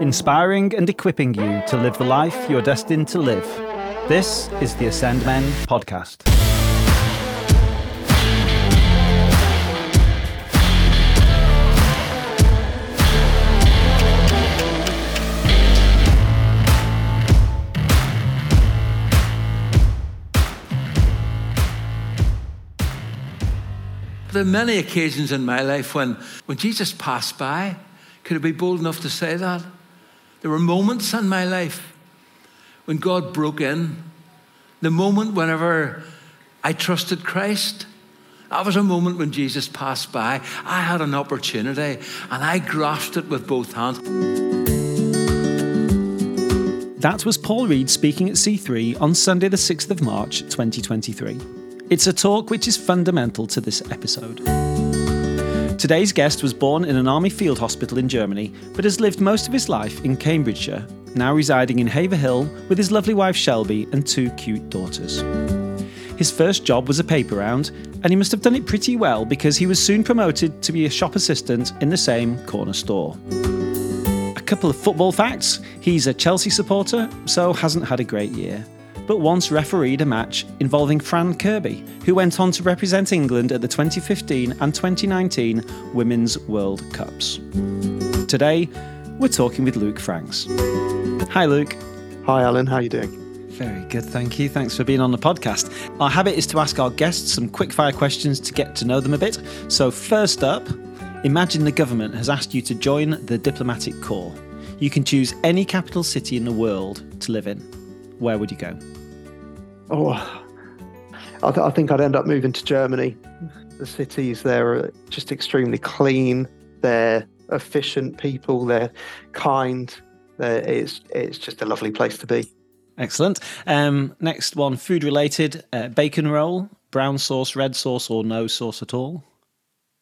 inspiring and equipping you to live the life you're destined to live. This is the Ascend Men podcast. There are many occasions in my life when Jesus passed by. Could I be bold enough to say that? There were moments in my life when God broke in. The moment whenever I trusted Christ, that was a moment when Jesus passed by. I had an opportunity and I grasped it with both hands. That was Paul Reid speaking at C3 on Sunday the 6th of March 2023. It's a talk which is fundamental to this episode. Today's guest was born in an army field hospital in Germany, but has lived most of his life in Cambridgeshire, now residing in Haverhill with his lovely wife Shelby and two cute daughters. His first job was a paper round, and he must have done it pretty well because he was soon promoted to be a shop assistant in the same corner store. A couple of football facts: he's a Chelsea supporter, so hasn't had a great year, but once refereed a match involving Fran Kirby, who went on to represent England at the 2015 and 2019 Women's World Cups. Today, we're talking with Luke Franks. Hi, Luke. Hi, Alan. How are you doing? Very good, thank you. Thanks for being on the podcast. Our habit is to ask our guests some quickfire questions to get to know them a bit. So first up, imagine the government has asked you to join the diplomatic corps. You can choose any capital city in the world to live in. Where would you go? Oh, I think I'd end up moving to Germany. The cities there are just extremely clean. They're efficient people. They're kind. It's just a lovely place to be. Excellent. Next one, food related. Bacon roll, brown sauce, red sauce, or no sauce at all?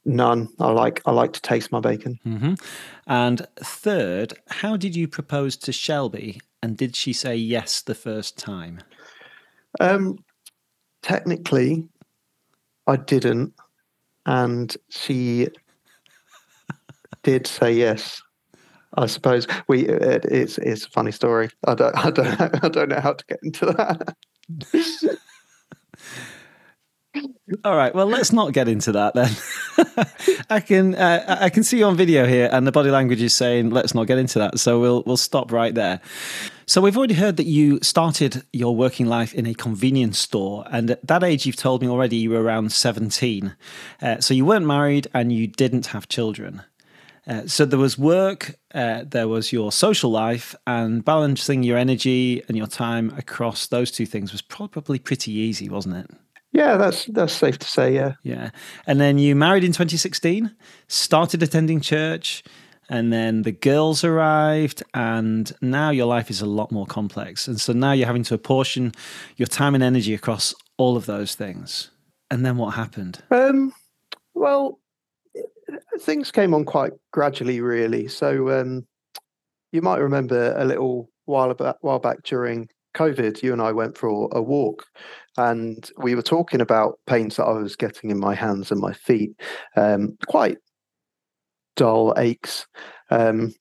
None. I like to taste my bacon. Mm-hmm. And third, how did you propose to Shelby? And did she say yes the first time? Technically, I didn't. And she did say yes, I suppose. It's a funny story. I don't know how to get into that. All right, well, let's not get into that then. I can see you on video here, and the body language is saying let's not get into that. So we'll stop right there. So we've already heard that you started your working life in a convenience store, and at that age, you've told me already, you were around 17. So you weren't married and you didn't have children. So there was work, there was your social life, and balancing your energy and your time across those two things was probably pretty easy, wasn't it? Yeah, that's safe to say, yeah. Yeah. And then you married in 2016, started attending church, and then the girls arrived, and now your life is a lot more complex. And so now you're having to apportion your time and energy across all of those things. And then what happened? Well, things came on quite gradually, really. So you might remember a little while back during COVID, you and I went for a walk, and we were talking about pains that I was getting in my hands and my feet, quite dull aches, and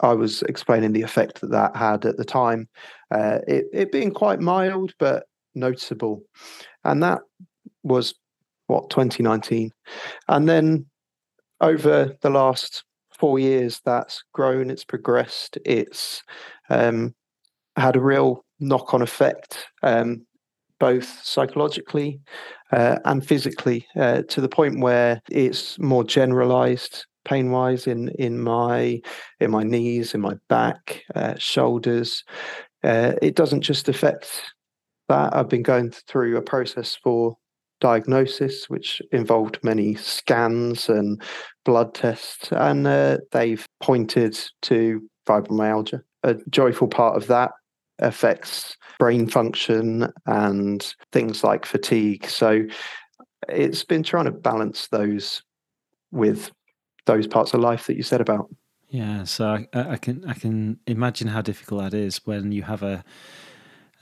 I was explaining the effect that that had at the time, it being quite mild but noticeable, and that was 2019, and then over the last 4 years that's grown, it's progressed, it's had a real knock-on effect, both psychologically and physically, to the point where it's more generalised pain-wise in my knees, in my back, shoulders. It doesn't just affect that. I've been going through a process for diagnosis, which involved many scans and blood tests, and they've pointed to fibromyalgia. A joyful part of that affects brain function and things like fatigue. So it's been trying to balance those with those parts of life that you said about. Yeah, so I can imagine how difficult that is when you have a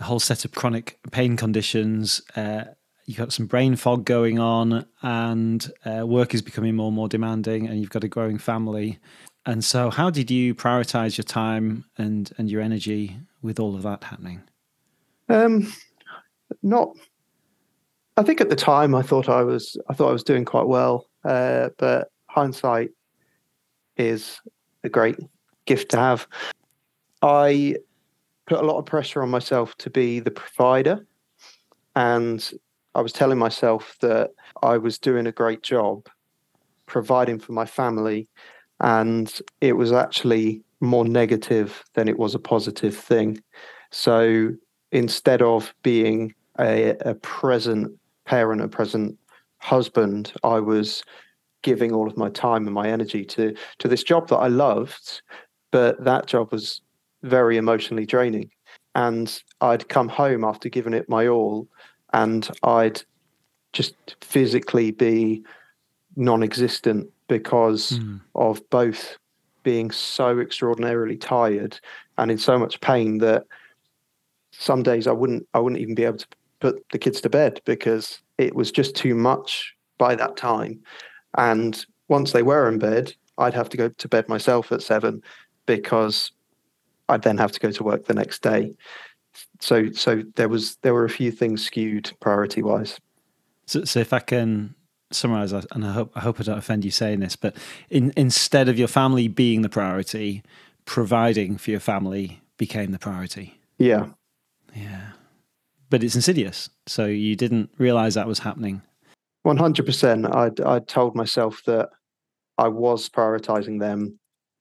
whole set of chronic pain conditions. You've got some brain fog going on, and work is becoming more and more demanding, and you've got a growing family. And so how did you prioritize your time and your energy with all of that happening? I think at the time I thought I was doing quite well. But hindsight is a great gift to have. I put a lot of pressure on myself to be the provider, and I was telling myself that I was doing a great job providing for my family, and it was actually more negative than it was a positive thing. So instead of being a present parent, a present husband, I was giving all of my time and my energy to this job that I loved, but that job was very emotionally draining. And I'd come home after giving it my all, and I'd just physically be non-existent because of both being so extraordinarily tired and in so much pain that some days I wouldn't even be able to put the kids to bed because it was just too much by that time. And once they were in bed, I'd have to go to bed myself at 7 because I'd then have to go to work the next day. So there were a few things skewed priority wise. So if I can summarize, and I hope I don't offend you saying this, but instead of your family being the priority, providing for your family became the priority. Yeah. Yeah. But it's insidious. So you didn't realize that was happening. 100%. I told myself that I was prioritizing them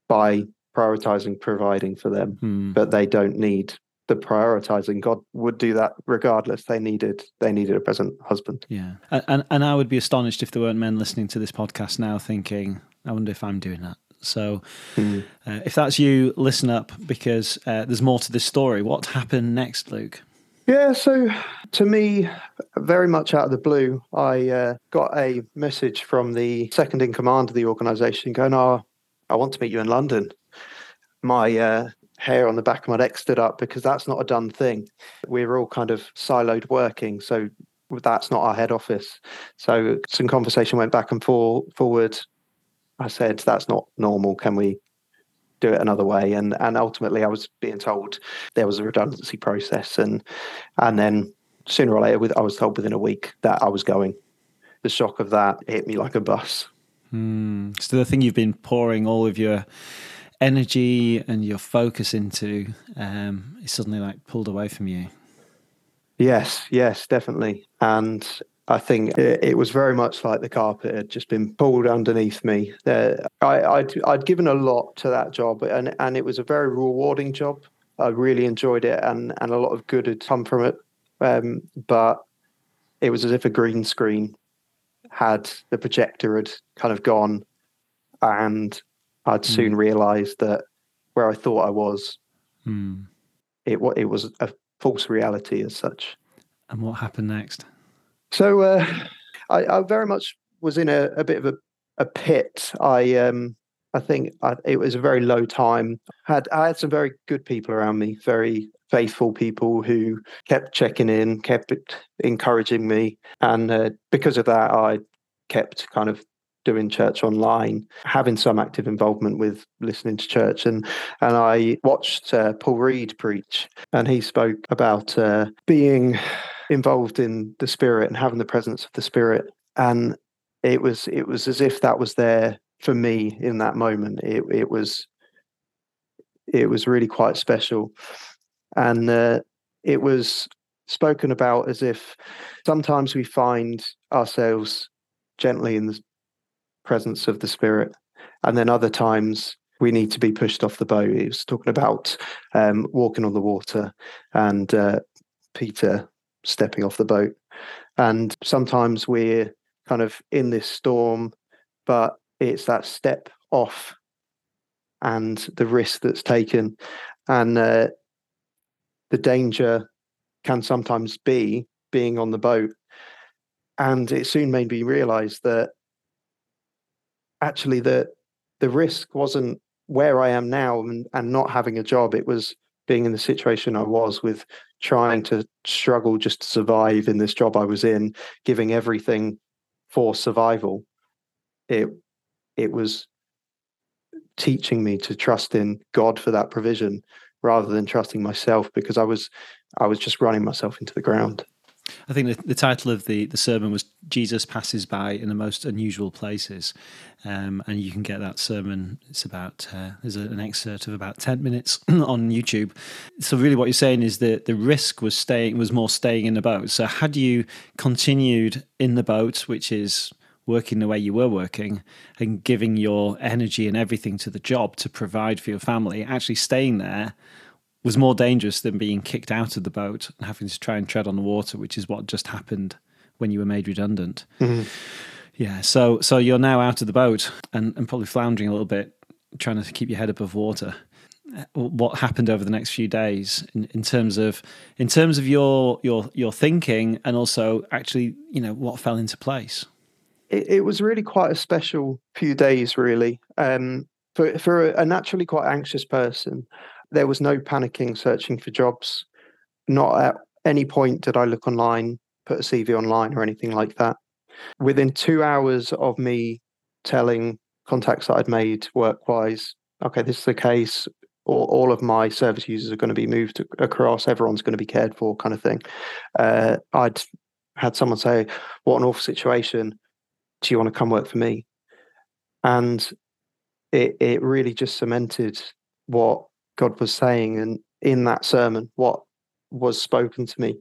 by prioritizing providing for them, but they don't need the prioritizing. God would do that regardless. They needed a present husband. Yeah. And I would be astonished if there weren't men listening to this podcast now thinking, I wonder if I'm doing that. So if that's you, listen up, because there's more to this story. What happened next, Luke? Yeah, so to me, very much out of the blue, I got a message from the second in command of the organisation going, I want to meet you in London. My hair on the back of my neck stood up because that's not a done thing. We're all kind of siloed working, so that's not our head office. So some conversation went back and forward. I said, that's not normal. Can we do it another way? And ultimately I was being told there was a redundancy process, and then sooner or later I was told within a week that I was going. The shock of that hit me like a bus. So the thing you've been pouring all of your energy and your focus into is suddenly like pulled away from you. Yes, definitely. And I think it was very much like the carpet had just been pulled underneath me. I'd given a lot to that job, and it was a very rewarding job. I really enjoyed it, and a lot of good had come from it. But it was as if a green screen the projector had kind of gone, and I'd soon realised that where I thought I was, it was a false reality as such. And what happened next? So I very much was in a bit of a pit. I think it was a very low time. I had some very good people around me, very faithful people who kept checking in, kept encouraging me. And because of that, I kept kind of doing church online, having some active involvement with listening to church. And I watched Paul Reid preach, and he spoke about being involved in the Spirit and having the presence of the Spirit, and it was as if that was there for me in that moment. It was really quite special, and it was spoken about as if sometimes we find ourselves gently in the presence of the Spirit, and then other times we need to be pushed off the boat. It was talking about walking on the water and Peter stepping off the boat, and sometimes we're kind of in this storm, but it's that step off and the risk that's taken, and the danger can sometimes be being on the boat. And it soon made me realize that actually the risk wasn't where I am now and not having a job. It was being in the situation I was, with trying to struggle just to survive in this job I was in, giving everything for survival. It was teaching me to trust in God for that provision rather than trusting myself, because I was just running myself into the ground. I think the title of the sermon was Jesus Passes By in the Most Unusual Places, and you can get that sermon. It's about there's an excerpt of about 10 minutes on YouTube. So really what you're saying is that the risk was more staying in the boat. So had you continued in the boat, which is working the way you were working and giving your energy and everything to the job to provide for your family, actually staying there was more dangerous than being kicked out of the boat and having to try and tread on the water, which is what just happened when you were made redundant. Mm-hmm. Yeah, so you're now out of the boat and probably floundering a little bit, trying to keep your head above water. What happened over the next few days in terms of your thinking, and also actually, you know, what fell into place? It was really quite a special few days, really. For a naturally quite anxious person, there was no panicking, searching for jobs. Not at any point did I look online, put a CV online or anything like that. Within 2 hours of me telling contacts that I'd made work-wise, okay, this is the case, all of my service users are going to be moved across, everyone's going to be cared for kind of thing. I'd had someone say, what an awful situation. Do you want to come work for me? And it really just cemented what God was saying, and in that sermon, what was spoken to me.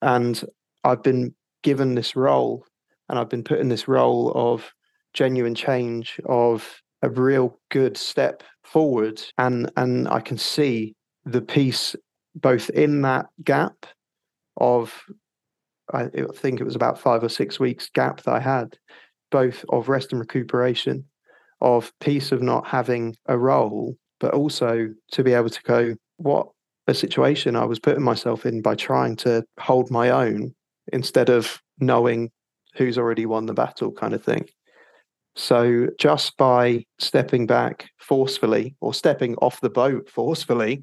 And I've been given this role, and I've been put in this role of genuine change, of a real good step forward. And I can see the peace both in that gap of, I think it was about 5 or 6 weeks gap that I had, both of rest and recuperation, of peace of not having a role, but also to be able to go, what a situation I was putting myself in by trying to hold my own instead of knowing who's already won the battle kind of thing. So just by stepping back forcefully, or stepping off the boat forcefully,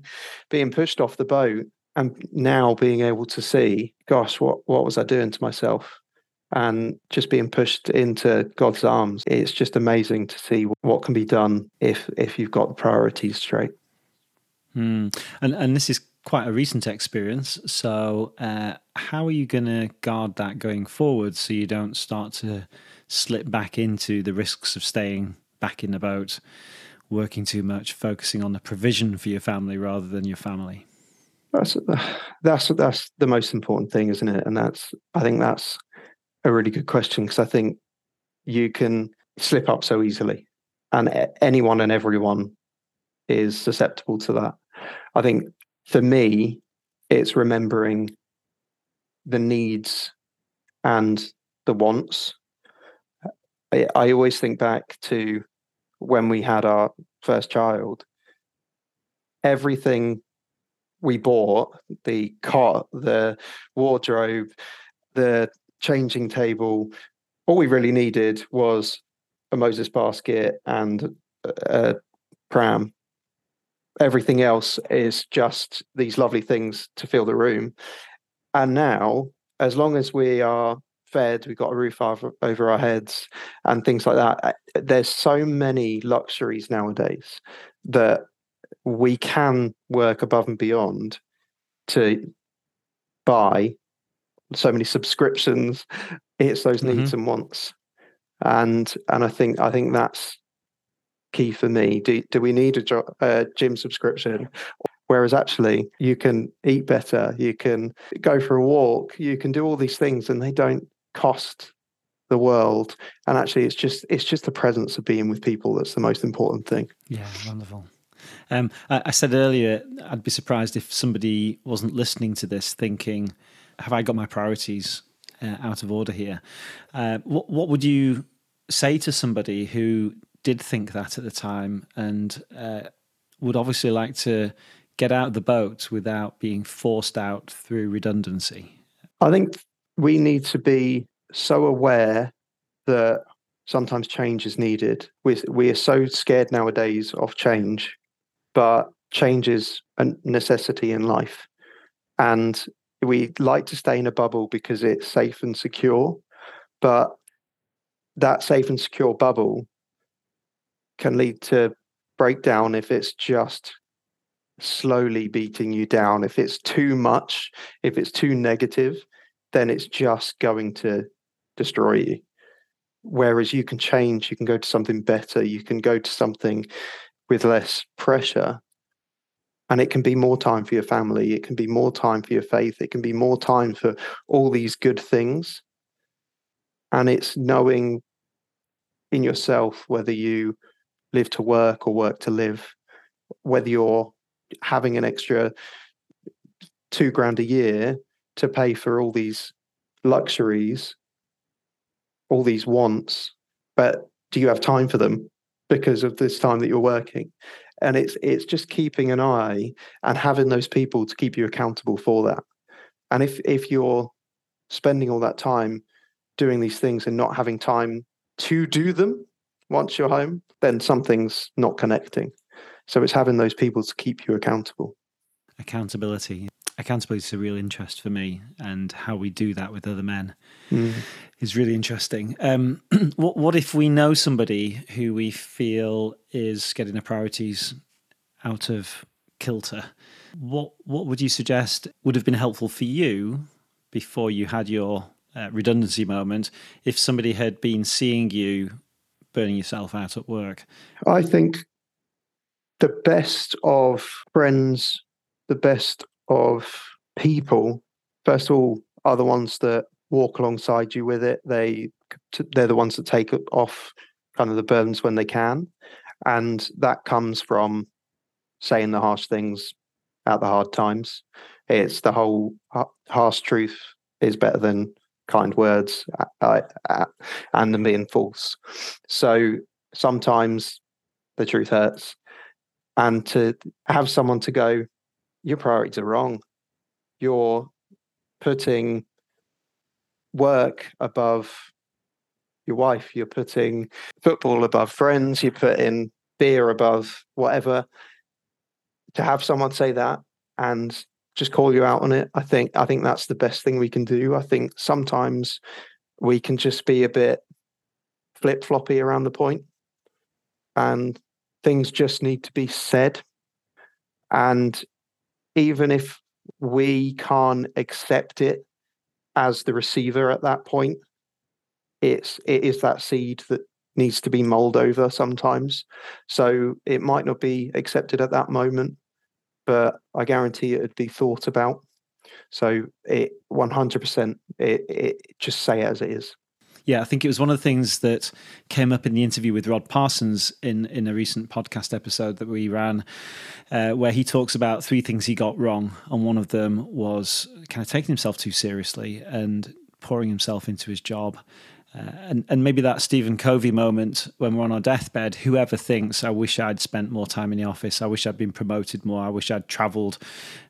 being pushed off the boat and now being able to see, gosh, what was I doing to myself? And just being pushed into God's arms, it's just amazing to see what can be done if you've got the priorities straight. And this is quite a recent experience, so how are you going to guard that going forward so you don't start to slip back into the risks of staying back in the boat, working too much, focusing on the provision for your family rather than your family? That's the most important thing, isn't it? And I think that's a really good question, because I think you can slip up so easily, and anyone and everyone is susceptible to that. I think for me, it's remembering the needs and the wants. I always think back to when we had our first child. Everything we bought, the cot, the wardrobe, the changing table, all we really needed was a Moses basket and a pram. Everything else is just these lovely things to fill the room. And now, as long as we are fed, we've got a roof over our heads and things like that, there's so many luxuries nowadays that we can work above and beyond to buy so many subscriptions. It's those needs and wants, and I think that's key for me. Do we need a gym subscription? Whereas actually, you can eat better, you can go for a walk, you can do all these things, and they don't cost the world. And actually, it's just the presence of being with people that's the most important thing. Yeah, wonderful. I said earlier, I'd be surprised if somebody wasn't listening to this thinking, have I got my priorities out of order here? What would you say to somebody who did think that at the time and would obviously like to get out of the boat without being forced out through redundancy? I think we need to be so aware that sometimes change is needed. We are so scared nowadays of change, but change is a necessity in life. And we like to stay in a bubble because it's safe and secure, but that safe and secure bubble can lead to break down if it's just slowly beating you down. If it's too much, if it's too negative, then it's just going to destroy you. Whereas you can change, you can go to something better, you can go to something with less pressure, and it can be more time for your family, it can be more time for your faith, it can be more time for all these good things. And it's knowing in yourself whether you live to work or work to live, whether you're having an extra £2,000 a year to pay for all these luxuries, all these wants, but do you have time for them because of this time that you're working? And it's just keeping an eye and having those people to keep you accountable for that. And if you're spending all that time doing these things and not having time to do them once you're home, then something's not connecting. So it's having those people to keep you accountable. Accountability is a real interest for me, and how we do that with other men is really interesting. What if we know somebody who we feel is getting their priorities out of kilter? What would you suggest would have been helpful for you before you had your redundancy moment if somebody had been seeing you burning yourself out at work? I think the best of friends, the best of people, first of all, are the ones that walk alongside you with it. They're the ones that take off kind of the burdens when they can. And that comes from saying the harsh things at the hard times. It's the whole harsh truth is better than kind words and them being false. So sometimes the truth hurts. And to have someone to go, your priorities are wrong. You're putting work above your wife. You're putting football above friends. You're putting beer above whatever. To have someone say that and just call you out on it, I think that's the best thing we can do. I think sometimes we can just be a bit flip-floppy around the point, and things just need to be said. And even if we can't accept it as the receiver at that point, it is that seed that needs to be mulled over sometimes. So it might not be accepted at that moment, but I guarantee it would be thought about. So it 100%, just say it as it is. Yeah, I think it was one of the things that came up in the interview with Rod Parsons in a recent podcast episode that we ran, where he talks about three things he got wrong. And one of them was kind of taking himself too seriously and pouring himself into his job. And maybe that Stephen Covey moment when we're on our deathbed, whoever thinks, I wish I'd spent more time in the office, I wish I'd been promoted more, I wish I'd traveled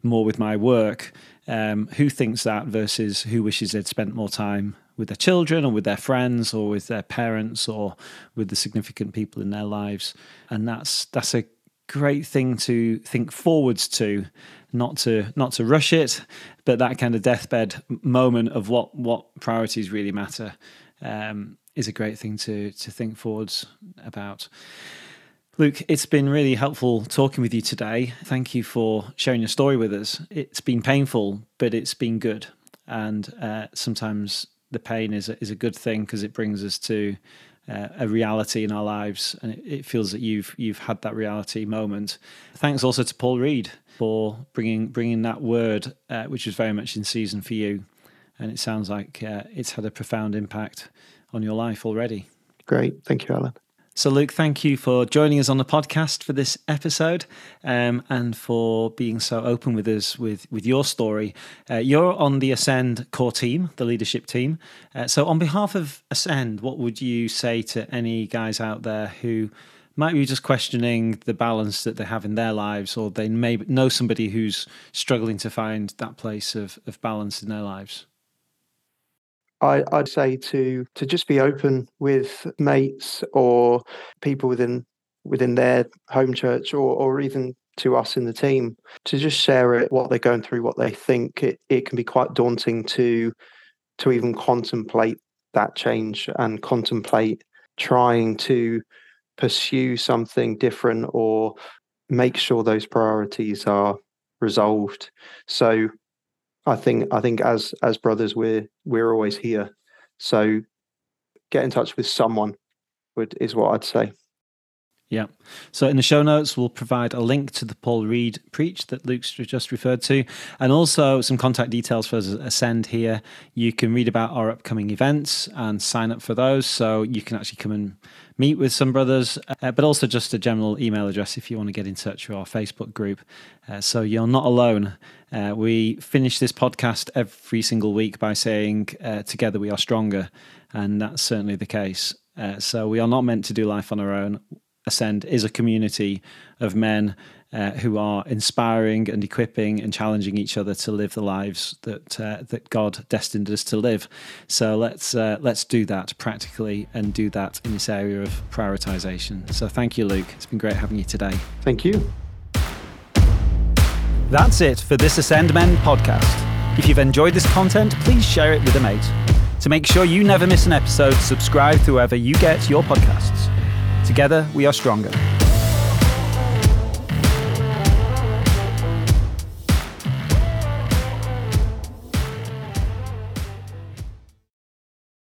more with my work. Who thinks that versus who wishes they'd spent more time with their children or with their friends or with their parents or with the significant people in their lives. And that's a great thing to think forwards to, not to rush it, but that kind of deathbed moment of what priorities really matter is a great thing to think forwards about. Luke, it's been really helpful talking with you today. Thank you for sharing your story with us. It's been painful, but it's been good. And sometimes the pain is a good thing because it brings us to a reality in our lives, and it feels that you've had that reality moment. Thanks also to Paul Reid for bringing that word, which was very much in season for you, and it sounds like it's had a profound impact on your life already. Great, thank you, Alan. So Luke, thank you for joining us on the podcast for this episode and for being so open with us with your story. You're on the Ascend core team, the leadership team. So on behalf of Ascend, what would you say to any guys out there who might be just questioning the balance that they have in their lives, or they may know somebody who's struggling to find that place of balance in their lives? I'd say to just be open with mates or people within their home church or even to us in the team, to just share it, what they're going through, what they think. It can be quite daunting to even contemplate that change and contemplate trying to pursue something different or make sure those priorities are resolved. So I think as brothers, we're always here. So get in touch with someone is what I'd say. Yeah. So in the show notes, we'll provide a link to the Paul Reid preach that Luke's just referred to, and also some contact details for Ascend here. You can read about our upcoming events and sign up for those, so you can actually come and meet with some brothers, but also just a general email address if you want to get in touch with our Facebook group. So you're not alone. We finish this podcast every single week by saying, together we are stronger, and that's certainly the case. So we are not meant to do life on our own. Ascend is a community of men who are inspiring and equipping and challenging each other to live the lives that that God destined us to live. So let's do that practically and do that in this area of prioritization. So thank you, Luke. It's been great having you today. Thank you. That's it for this Ascend Men podcast. If you've enjoyed this content, please share it with a mate. To make sure you never miss an episode, subscribe to wherever you get your podcasts. Together, we are stronger.